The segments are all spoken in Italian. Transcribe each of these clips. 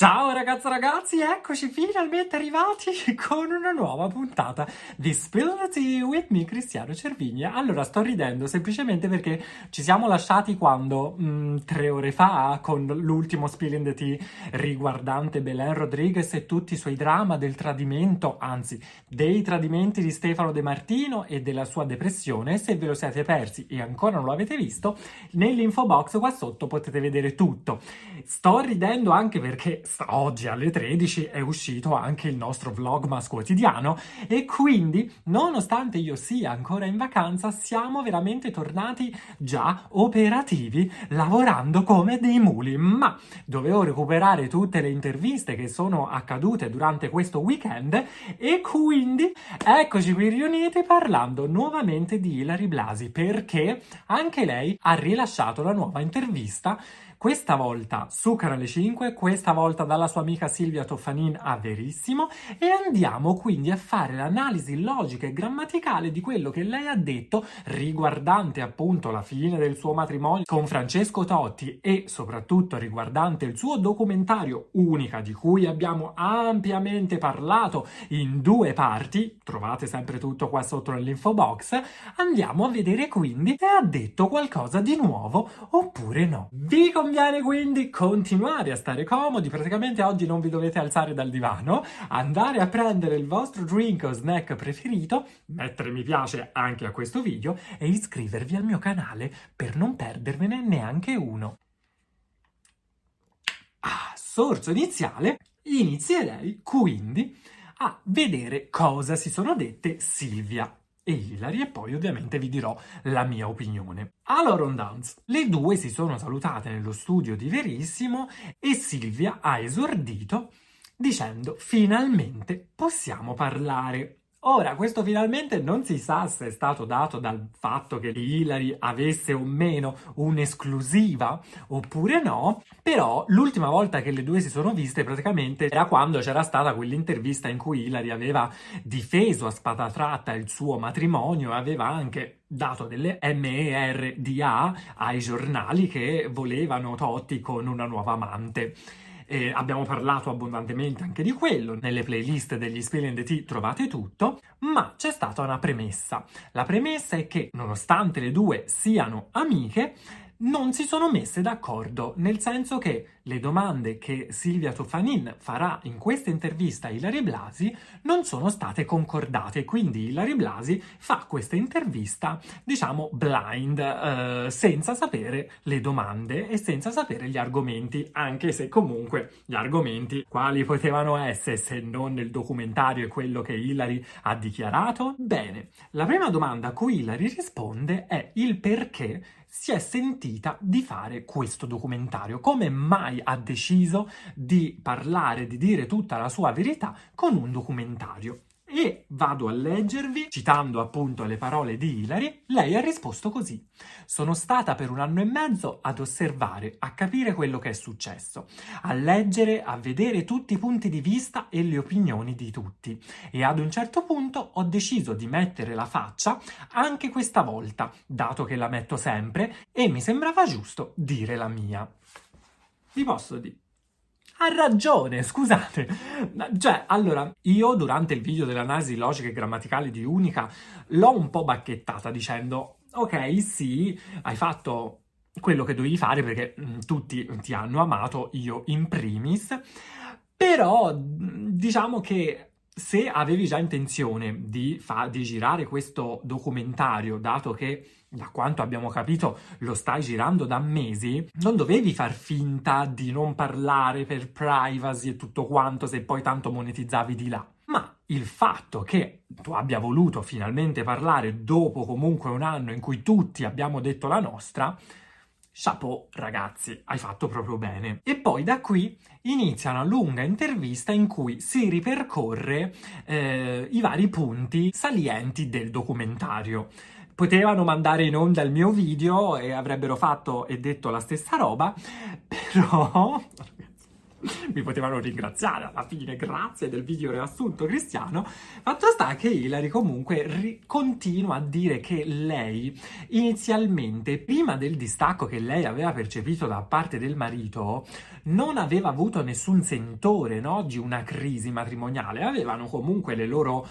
Ciao ragazze e ragazzi, eccoci finalmente arrivati con una nuova puntata di Spill the Tea with me, Cristiano Cervigna. Allora, sto ridendo semplicemente perché ci siamo lasciati quando 3 ore fa con l'ultimo Spill the Tea riguardante Belen Rodriguez e tutti i suoi drama del tradimento, anzi dei tradimenti di Stefano De Martino e della sua depressione. Se ve lo siete persi e ancora non lo avete visto, nell'info box qua sotto potete vedere tutto. Sto ridendo anche perché oggi alle 13 è uscito anche il nostro vlogmas quotidiano e quindi, nonostante io sia ancora in vacanza, siamo veramente tornati già operativi, lavorando come dei muli. Ma dovevo recuperare tutte le interviste che sono accadute durante questo weekend e quindi eccoci qui riuniti parlando nuovamente di Ilary Blasi, perché anche lei ha rilasciato la nuova intervista, questa volta su Canale 5, questa volta dalla sua amica Silvia Toffanin a Verissimo, e andiamo quindi a fare l'analisi logica e grammaticale di quello che lei ha detto riguardante appunto la fine del suo matrimonio con Francesco Totti e soprattutto riguardante il suo documentario Unica, di cui abbiamo ampiamente parlato in 2 parti, trovate sempre tutto qua sotto nell'info box. Andiamo a vedere quindi se ha detto qualcosa di nuovo oppure no. Vi conviene quindi continuare a stare comodi, praticamente oggi non vi dovete alzare dal divano, andare a prendere il vostro drink o snack preferito, mettere mi piace anche a questo video e iscrivervi al mio canale per non perdervene neanche uno. A sorso iniziale inizierei quindi a vedere cosa si sono dette Silvia e Ilary e poi ovviamente vi dirò la mia opinione. Allora, on dance. Le due si sono salutate nello studio di Verissimo e Silvia ha esordito dicendo finalmente possiamo parlare. Ora, questo finalmente non si sa se è stato dato dal fatto che Ilary avesse o meno un'esclusiva oppure no, però l'ultima volta che le due si sono viste praticamente era quando c'era stata quell'intervista in cui Ilary aveva difeso a spada tratta il suo matrimonio e aveva anche dato delle merda ai giornali che volevano Totti con una nuova amante. E abbiamo parlato abbondantemente anche di quello, nelle playlist degli Spill the Tea trovate tutto, ma c'è stata una premessa. La premessa è che, nonostante le due siano amiche, non si sono messe d'accordo, nel senso che le domande che Silvia Toffanin farà in questa intervista a Ilary Blasi non sono state concordate, quindi Ilary Blasi fa questa intervista, diciamo, blind, senza sapere le domande e senza sapere gli argomenti, anche se comunque gli argomenti quali potevano essere se non il documentario e quello che Ilary ha dichiarato? Bene, la prima domanda a cui Ilary risponde è il perché si è sentita di fare questo documentario, come mai ha deciso di parlare, di dire tutta la sua verità con un documentario. E vado a leggervi, citando appunto le parole di Ilary, lei ha risposto così. Sono stata per 1 anno e mezzo ad osservare, a capire quello che è successo, a leggere, a vedere tutti i punti di vista e le opinioni di tutti. E ad un certo punto ho deciso di mettere la faccia anche questa volta, dato che la metto sempre, e mi sembrava giusto dire la mia. Vi posso dire? Ha ragione, scusate. Cioè, allora, io durante il video dell'analisi logica e grammaticale di Unica l'ho un po' bacchettata dicendo ok, sì, hai fatto quello che dovevi fare perché tutti ti hanno amato, io in primis, però diciamo che se avevi già intenzione di girare questo documentario, dato che da quanto abbiamo capito lo stai girando da mesi, non dovevi far finta di non parlare per privacy e tutto quanto, se poi tanto monetizzavi di là. Ma il fatto che tu abbia voluto finalmente parlare dopo comunque 1 anno in cui tutti abbiamo detto la nostra, chapeau ragazzi, hai fatto proprio bene. E poi da qui inizia una lunga intervista in cui si ripercorre i vari punti salienti del documentario. Potevano mandare in onda il mio video e avrebbero fatto e detto la stessa roba, però mi potevano ringraziare alla fine, grazie del video riassunto Cristiano. Fatto sta che Ilary comunque continua a dire che lei inizialmente, prima del distacco che lei aveva percepito da parte del marito, non aveva avuto nessun sentore, no, di una crisi matrimoniale. Avevano comunque le loro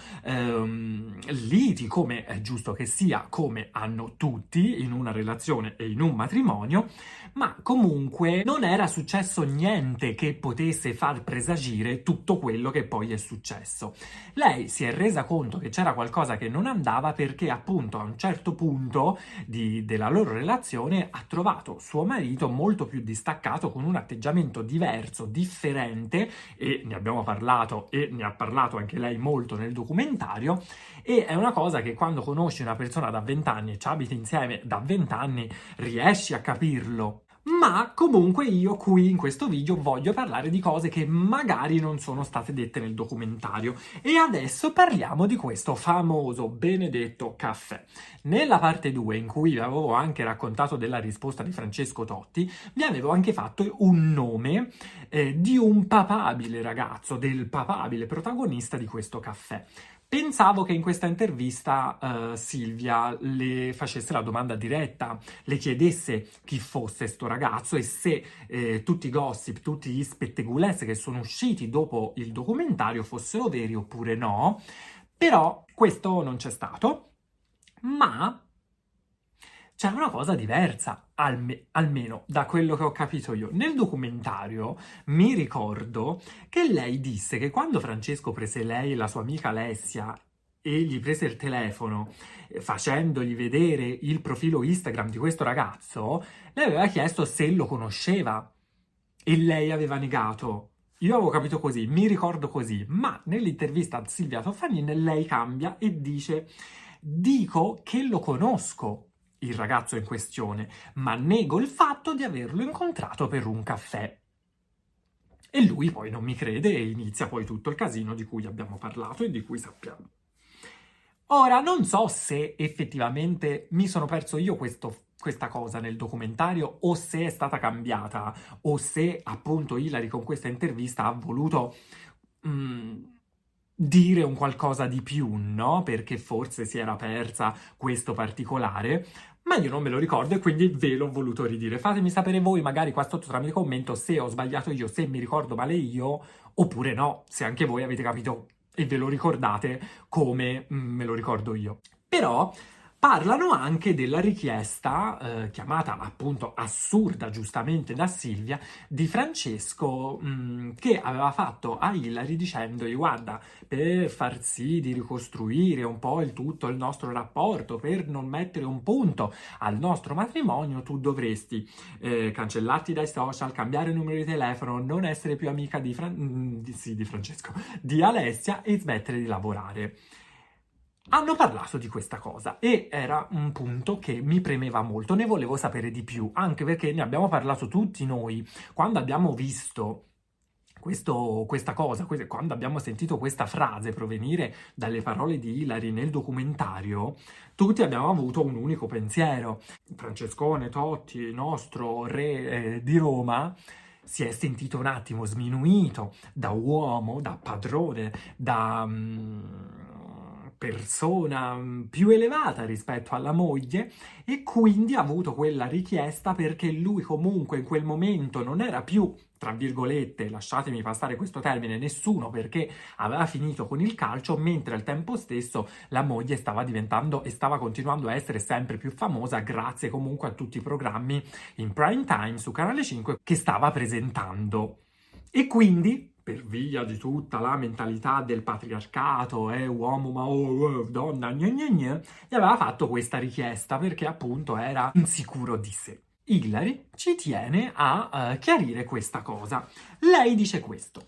liti, come è giusto che sia, come hanno tutti in una relazione e in un matrimonio, ma comunque non era successo niente che potesse far presagire tutto quello che poi è successo. Lei si è resa conto che c'era qualcosa che non andava perché appunto a un certo punto della loro relazione ha trovato suo marito molto più distaccato, con un atteggiamento diverso, differente, e ne abbiamo parlato e ne ha parlato anche lei molto nel documentario. E è una cosa che quando conosci una persona da 20 anni e ci abiti insieme da 20 anni riesci a capirlo. Ma comunque io qui in questo video voglio parlare di cose che magari non sono state dette nel documentario, e adesso parliamo di questo famoso benedetto caffè. Nella parte 2, in cui vi avevo anche raccontato della risposta di Francesco Totti, vi avevo anche fatto un nome di un papabile ragazzo, del papabile protagonista di questo caffè. Pensavo che in questa intervista Silvia le facesse la domanda diretta, le chiedesse chi fosse sto ragazzo e se tutti i gossip, tutti gli spettegulezzi che sono usciti dopo il documentario fossero veri oppure no, però questo non c'è stato, ma c'è una cosa diversa, almeno da quello che ho capito io. Nel documentario mi ricordo che lei disse che quando Francesco prese lei e la sua amica Alessia e gli prese il telefono facendogli vedere il profilo Instagram di questo ragazzo, le aveva chiesto se lo conosceva e lei aveva negato. Io avevo capito così, mi ricordo così, ma nell'intervista a Silvia Toffanin lei cambia e dice «Dico che lo conosco». Il ragazzo in questione, ma nego il fatto di averlo incontrato per un caffè. E lui poi non mi crede e inizia poi tutto il casino di cui abbiamo parlato e di cui sappiamo. Ora, non so se effettivamente mi sono perso io questa cosa nel documentario o se è stata cambiata o se appunto Ilary con questa intervista ha voluto dire un qualcosa di più, no? Perché forse si era persa questo particolare, ma io non me lo ricordo e quindi ve l'ho voluto ridire. Fatemi sapere voi magari qua sotto tramite commento se ho sbagliato io, se mi ricordo male io, oppure no, se anche voi avete capito e ve lo ricordate come me lo ricordo io. Però parlano anche della richiesta, chiamata appunto assurda giustamente da Silvia, di Francesco che aveva fatto a Ilary dicendogli guarda, per far sì di ricostruire un po' il tutto il nostro rapporto, per non mettere un punto al nostro matrimonio, tu dovresti cancellarti dai social, cambiare il numero di telefono, non essere più amica di Alessia e smettere di lavorare. Hanno parlato di questa cosa e era un punto che mi premeva molto, ne volevo sapere di più, anche perché ne abbiamo parlato tutti noi. Quando abbiamo visto quando abbiamo sentito questa frase provenire dalle parole di Ilary nel documentario, tutti abbiamo avuto un unico pensiero. Francescone Totti, nostro re di Roma, si è sentito un attimo sminuito da uomo, da padrone, da persona più elevata rispetto alla moglie, e quindi ha avuto quella richiesta perché lui comunque in quel momento non era più, tra virgolette, lasciatemi passare questo termine, nessuno, perché aveva finito con il calcio, mentre al tempo stesso la moglie stava diventando e stava continuando a essere sempre più famosa grazie comunque a tutti i programmi in prime time su Canale 5 che stava presentando. E quindi, per via di tutta la mentalità del patriarcato, uomo ma donna, gli aveva fatto questa richiesta perché appunto era insicuro di sé. Ilary ci tiene a chiarire questa cosa. Lei dice questo: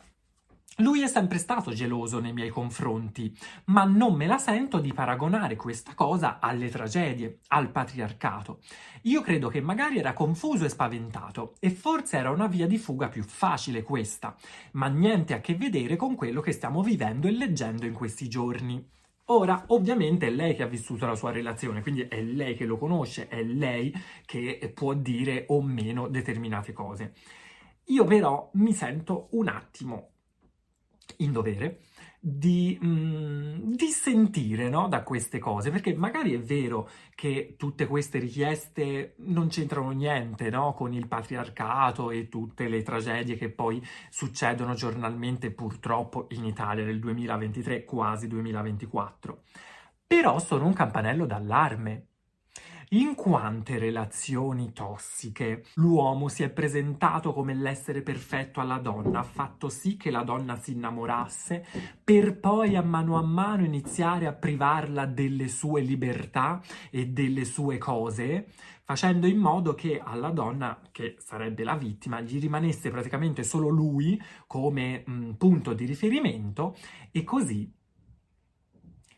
lui è sempre stato geloso nei miei confronti, ma non me la sento di paragonare questa cosa alle tragedie, al patriarcato. Io credo che magari era confuso e spaventato, e forse era una via di fuga più facile questa, ma niente a che vedere con quello che stiamo vivendo e leggendo in questi giorni. Ora, ovviamente è lei che ha vissuto la sua relazione, quindi è lei che lo conosce, è lei che può dire o meno determinate cose. Io però mi sento un attimo in dovere di sentire, no, da queste cose, perché magari è vero che tutte queste richieste non c'entrano niente, no, con il patriarcato e tutte le tragedie che poi succedono giornalmente purtroppo in Italia nel 2023, quasi 2024. Però sono un campanello d'allarme. In quante relazioni tossiche l'uomo si è presentato come l'essere perfetto alla donna, ha fatto sì che la donna si innamorasse, per poi a mano iniziare a privarla delle sue libertà e delle sue cose, facendo in modo che alla donna, che sarebbe la vittima, gli rimanesse praticamente solo lui come punto di riferimento, e così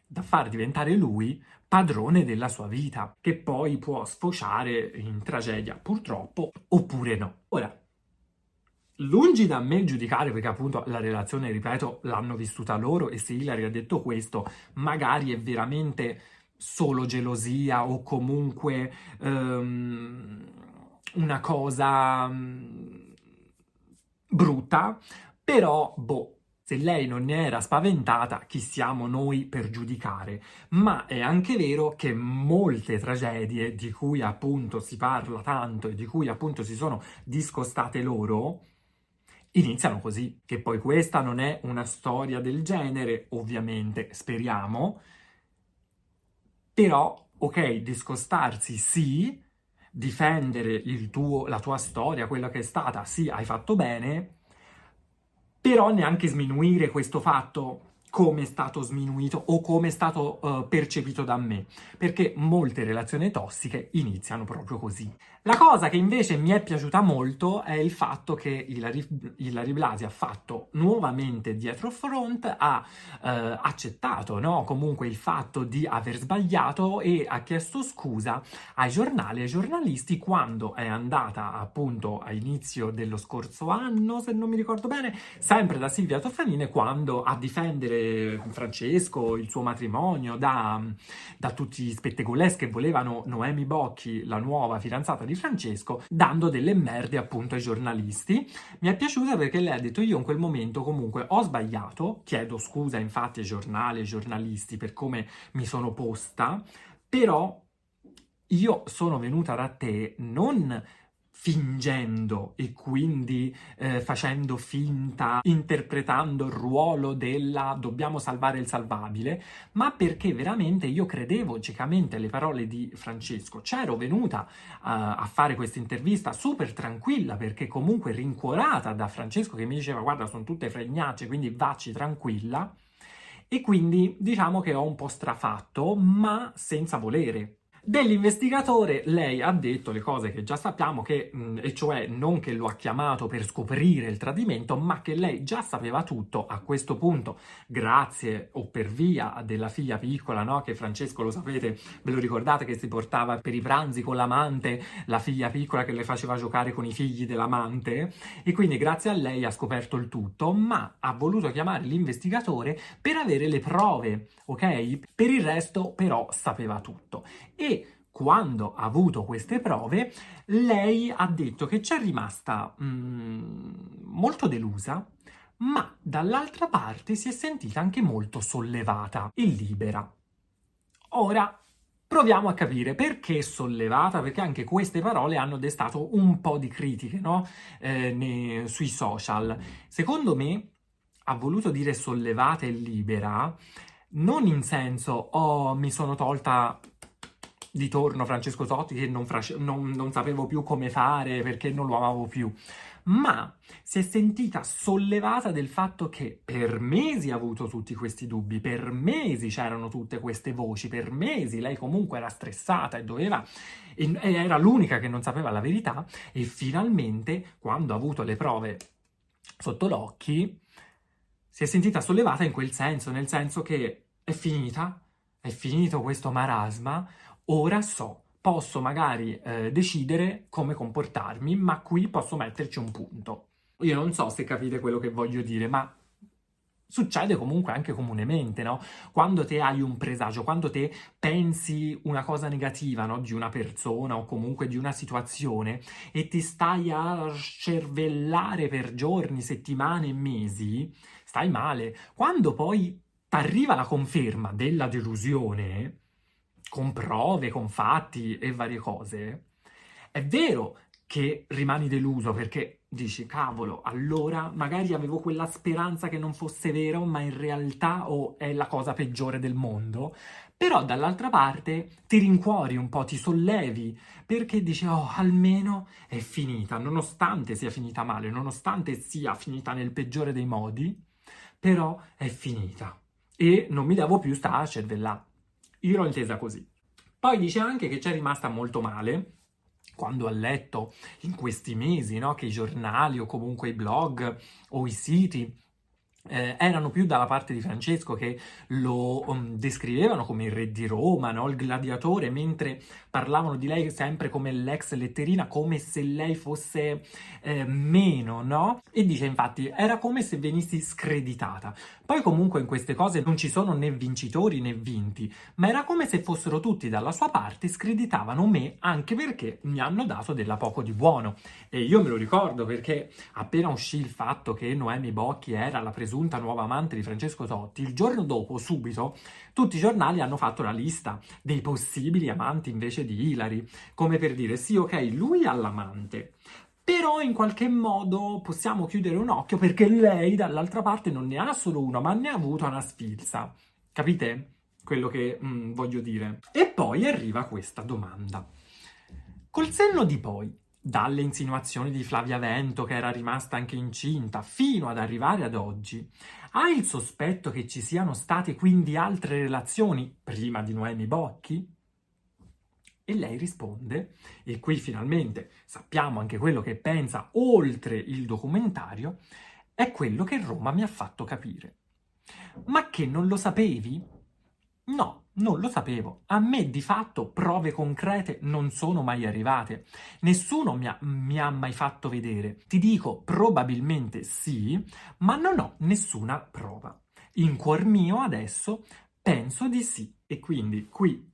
da far diventare lui padrone della sua vita, che poi può sfociare in tragedia, purtroppo, oppure no. Ora, lungi da me giudicare, perché appunto la relazione, ripeto, l'hanno vissuta loro, e se Ilary ha detto questo, magari è veramente solo gelosia o comunque una cosa brutta, però, boh, se lei non ne era spaventata, chi siamo noi per giudicare? Ma è anche vero che molte tragedie di cui appunto si parla tanto e di cui appunto si sono discostate loro iniziano così. Che poi questa non è una storia del genere, ovviamente, speriamo, però ok, discostarsi sì, difendere la tua storia, quella che è stata, sì, hai fatto bene, però neanche sminuire questo fatto come è stato sminuito o come è stato percepito da me, perché molte relazioni tossiche iniziano proprio così. La cosa che invece mi è piaciuta molto è il fatto che Ilary Blasi ha fatto nuovamente dietrofront, ha accettato, no, comunque il fatto di aver sbagliato, e ha chiesto scusa ai giornali e ai giornalisti quando è andata appunto a inizio dello scorso anno, se non mi ricordo bene, sempre da Silvia Toffanin, quando a difendere Francesco, il suo matrimonio, da tutti gli spettegoleschi che volevano Noemi Bocchi, la nuova fidanzata di Francesco, dando delle merde appunto ai giornalisti. Mi è piaciuta perché lei ha detto: io in quel momento comunque ho sbagliato, chiedo scusa infatti ai giornali, ai giornalisti per come mi sono posta, però io sono venuta da te non fingendo e quindi facendo finta, interpretando il ruolo della dobbiamo salvare il salvabile, ma perché veramente io credevo ciecamente alle parole di Francesco. C'ero venuta a fare questa intervista super tranquilla, perché comunque rincuorata da Francesco, che mi diceva: guarda, sono tutte fregnacce, quindi vacci tranquilla, e quindi diciamo che ho un po' strafatto, ma senza volere. Dell'investigatore lei ha detto le cose che già sappiamo, che, e cioè non che lo ha chiamato per scoprire il tradimento, ma che lei già sapeva tutto a questo punto, grazie o per via della figlia piccola, no? Che Francesco, lo sapete, ve lo ricordate, che si portava per i pranzi con l'amante, la figlia piccola che le faceva giocare con i figli dell'amante, e quindi grazie a lei ha scoperto il tutto, ma ha voluto chiamare l'investigatore per avere le prove, ok? Per il resto però sapeva tutto. E quando ha avuto queste prove, lei ha detto che c'è rimasta molto delusa, ma dall'altra parte si è sentita anche molto sollevata e libera. Ora proviamo a capire perché sollevata, perché anche queste parole hanno destato un po' di critiche, no? Sui social. Secondo me ha voluto dire sollevata e libera non in senso «oh, mi sono tolta di torno Francesco Totti, che non sapevo più come fare perché non lo amavo più», ma si è sentita sollevata del fatto che per mesi ha avuto tutti questi dubbi, per mesi c'erano tutte queste voci, per mesi lei comunque era stressata e doveva, e era l'unica che non sapeva la verità, e finalmente quando ha avuto le prove sotto l'occhio si è sentita sollevata in quel senso, nel senso che è finito questo marasma. Ora so, posso magari decidere come comportarmi, ma qui posso metterci un punto. Io non so se capite quello che voglio dire, ma Succede comunque anche comunemente, no? Quando te hai un presagio, quando te pensi una cosa negativa, no? Di una persona o comunque di una situazione e ti stai a scervellare per giorni, settimane e mesi, stai male. Quando poi arriva la conferma della delusione, con prove, con fatti e varie cose, è vero che rimani deluso perché dici, cavolo, allora magari avevo quella speranza che non fosse vero, ma in realtà è la cosa peggiore del mondo. Però dall'altra parte ti rincuori un po', ti sollevi, perché dici, oh, almeno è finita, nonostante sia finita male, nonostante sia finita nel peggiore dei modi, però è finita. E non mi devo più sta a cervellà. Io l'ho intesa così. Poi dice anche che c'è rimasta molto male quando ha letto in questi mesi, no? Che i giornali o comunque i blog o i siti erano più dalla parte di Francesco, che lo descrivevano come il re di Roma, no? Il gladiatore, mentre parlavano di lei sempre come l'ex letterina, come se lei fosse meno, no? E dice infatti era come se venissi screditata. Poi comunque in queste cose non ci sono né vincitori né vinti, ma era come se fossero tutti dalla sua parte, screditavano me anche perché mi hanno dato della poco di buono. E io me lo ricordo perché appena uscì il fatto che Noemi Bocchi era la presunta nuova amante di Francesco Totti, il giorno dopo, subito, tutti i giornali hanno fatto la lista dei possibili amanti invece di Ilary, come per dire, sì, ok, lui ha l'amante, però in qualche modo possiamo chiudere un occhio perché lei dall'altra parte non ne ha solo uno, ma ne ha avuto una sfilza. Capite quello che voglio dire? E poi arriva questa domanda. Col senno di poi, dalle insinuazioni di Flavia Vento, che era rimasta anche incinta, fino ad arrivare ad oggi, hai il sospetto che ci siano state quindi altre relazioni prima di Noemi Bocchi? E lei risponde, e qui finalmente sappiamo anche quello che pensa oltre il documentario, è quello che Roma mi ha fatto capire. Ma che non lo sapevi? No. Non lo sapevo. A me di fatto prove concrete non sono mai arrivate. Nessuno mi ha mai fatto vedere. Ti dico probabilmente sì, ma non ho nessuna prova. In cuor mio adesso penso di sì. E quindi qui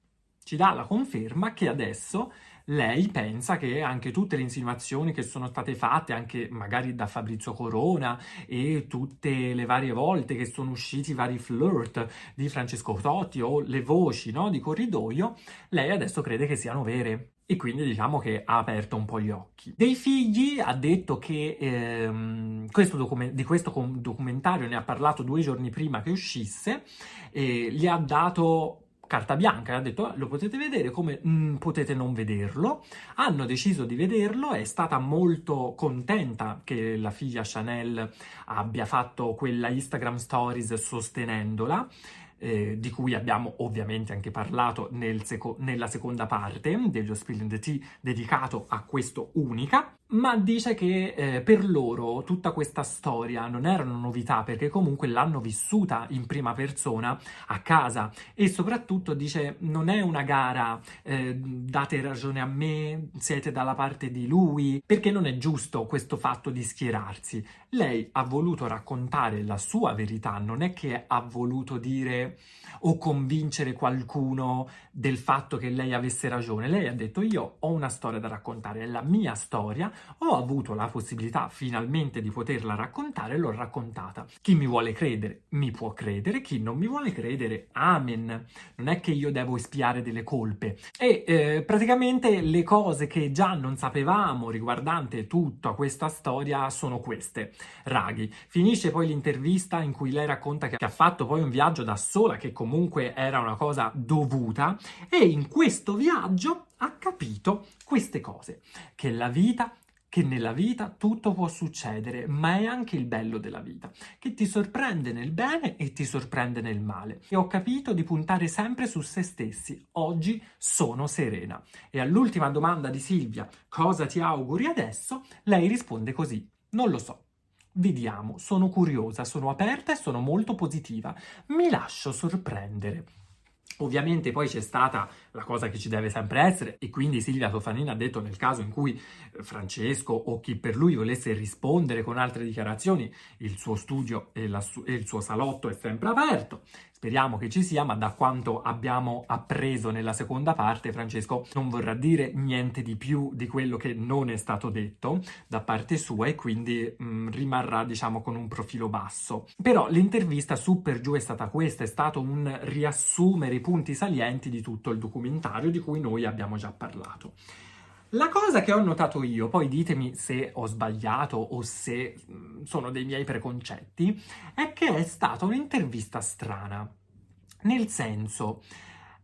ci dà la conferma che adesso lei pensa che anche tutte le insinuazioni che sono state fatte, anche magari da Fabrizio Corona e tutte le varie volte che sono usciti vari flirt di Francesco Totti o le voci, no, di corridoio, lei adesso crede che siano vere. E quindi diciamo che ha aperto un po' gli occhi. Dei figli ha detto che di questo documentario ne ha parlato 2 giorni prima che uscisse, e gli ha dato carta bianca, ha detto lo potete vedere come potete non vederlo. Hanno deciso di vederlo, è stata molto contenta che la figlia Chanel abbia fatto quella Instagram Stories sostenendola, di cui abbiamo ovviamente anche parlato nella seconda parte dello Spill the Tea dedicato a questo Unica, ma dice che per loro tutta questa storia non era una novità perché comunque l'hanno vissuta in prima persona a casa, e soprattutto dice non è una gara date ragione a me, siete dalla parte di lui, perché non è giusto questo fatto di schierarsi. Lei ha voluto raccontare la sua verità, non è che ha voluto dire o convincere qualcuno del fatto che lei avesse ragione. Lei ha detto io ho una storia da raccontare, è la mia storia, ho avuto la possibilità finalmente di poterla raccontare, l'ho raccontata. Chi mi vuole credere mi può credere, chi non mi vuole credere amen, non è che io devo espiare delle colpe. E praticamente le cose che già non sapevamo riguardante tutta questa storia sono queste, raghi. Finisce poi l'intervista in cui lei racconta che ha fatto poi un viaggio da sola, che comunque era una cosa dovuta, e in questo viaggio ha capito queste cose, che nella vita tutto può succedere, ma è anche il bello della vita, che ti sorprende nel bene e ti sorprende nel male. E ho capito di puntare sempre su se stessi, oggi sono serena. E all'ultima domanda di Silvia, cosa ti auguri adesso? Lei risponde così, non lo so. Vediamo, sono curiosa, sono aperta e sono molto positiva. Mi lascio sorprendere. Ovviamente poi c'è stata la cosa che ci deve sempre essere, e quindi Silvia Toffanin ha detto, nel caso in cui Francesco o chi per lui volesse rispondere con altre dichiarazioni, il suo studio e il suo salotto è sempre aperto. Speriamo che ci sia, ma da quanto abbiamo appreso nella seconda parte, Francesco non vorrà dire niente di più di quello che non è stato detto da parte sua, e quindi rimarrà, diciamo, con un profilo basso. Però l'intervista su per giù è stata questa, è stato un riassumere i punti salienti di tutto il documentario di cui noi abbiamo già parlato. La cosa che ho notato io, poi ditemi se ho sbagliato o se sono dei miei preconcetti, è che è stata un'intervista strana. Nel senso,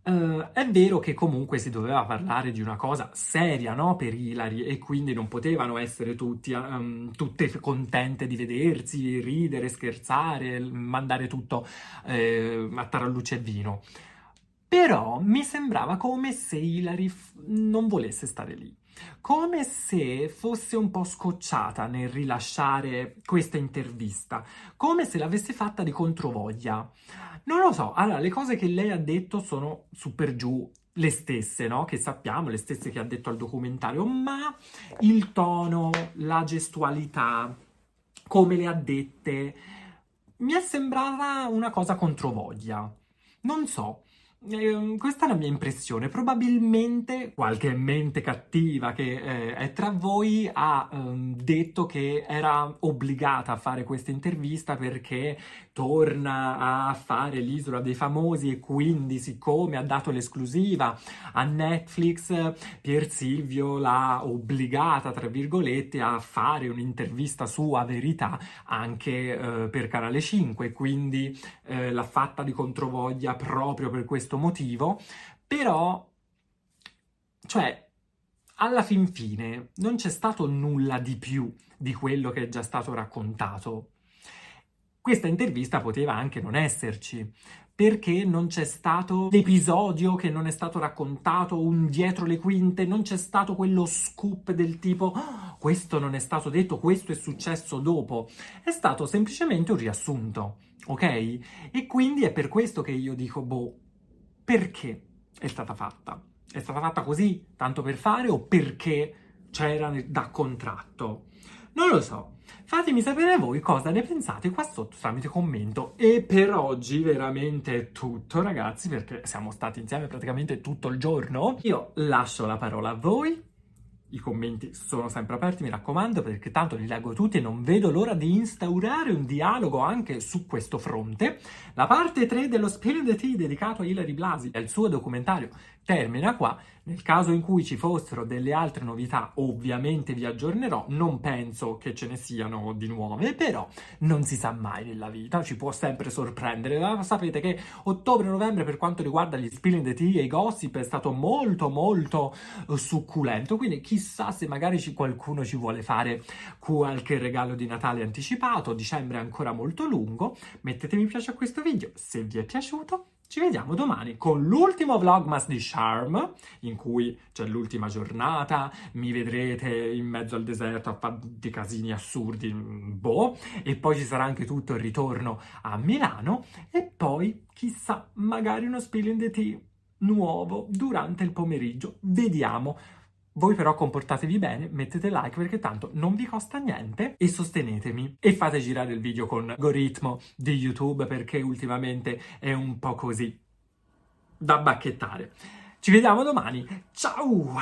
è vero che comunque si doveva parlare di una cosa seria, no, per Ilary, e quindi non potevano essere tutte contente di vedersi, ridere, scherzare, mandare tutto a tarallucce e vino. Però mi sembrava come se Ilary non volesse stare lì, come se fosse un po' scocciata nel rilasciare questa intervista, come se l'avesse fatta di controvoglia. Non lo so, allora le cose che lei ha detto sono su per giù le stesse, no? Che sappiamo, le stesse che ha detto al documentario, ma il tono, la gestualità, come le ha dette, mi è sembrata una cosa controvoglia. Non so. Questa è la mia impressione. Probabilmente qualche mente cattiva che è tra voi ha detto che era obbligata a fare questa intervista perché torna a fare l'Isola dei Famosi, e quindi, siccome ha dato l'esclusiva a Netflix, Pier Silvio l'ha obbligata, tra virgolette, a fare un'intervista sua Verità anche per Canale 5, quindi l'ha fatta di controvoglia proprio per questo motivo. Però, cioè, alla fin fine non c'è stato nulla di più di quello che è già stato raccontato. Questa intervista poteva anche non esserci, perché non c'è stato l'episodio che non è stato raccontato, un dietro le quinte, non c'è stato quello scoop del tipo "oh, questo non è stato detto, questo è successo dopo". È stato semplicemente un riassunto, ok? E quindi è per questo che io dico, boh, perché è stata fatta? È stata fatta così, tanto per fare, o perché c'era da contratto? Non lo so. Fatemi sapere voi cosa ne pensate qua sotto tramite commento. E per oggi veramente è tutto, ragazzi, perché siamo stati insieme praticamente tutto il giorno. Io lascio la parola a voi. I commenti sono sempre aperti, mi raccomando, perché tanto li leggo tutti e non vedo l'ora di instaurare un dialogo anche su questo fronte. La parte 3 dello Spill the Tea dedicato a Ilary Blasi e al suo documentario termina qua. Nel caso in cui ci fossero delle altre novità, ovviamente vi aggiornerò. Non penso che ce ne siano di nuove, però non si sa mai nella vita, ci può sempre sorprendere. Ma sapete che ottobre-novembre, per quanto riguarda gli Spill the Tea e i gossip, è stato molto molto succulento, quindi chissà se magari qualcuno ci vuole fare qualche regalo di Natale anticipato. Dicembre è ancora molto lungo. Mettete mi piace a questo video se vi è piaciuto. Ci vediamo domani con l'ultimo vlogmas di Charm, in cui c'è l'ultima giornata, mi vedrete in mezzo al deserto a fare dei casini assurdi, boh, e poi ci sarà anche tutto il ritorno a Milano, e poi chissà, magari uno Spill in the Tea nuovo durante il pomeriggio, vediamo. Voi però comportatevi bene, mettete like perché tanto non vi costa niente, e sostenetemi. E fate girare il video con l'algoritmo di YouTube, perché ultimamente è un po' così da bacchettare. Ci vediamo domani, ciao!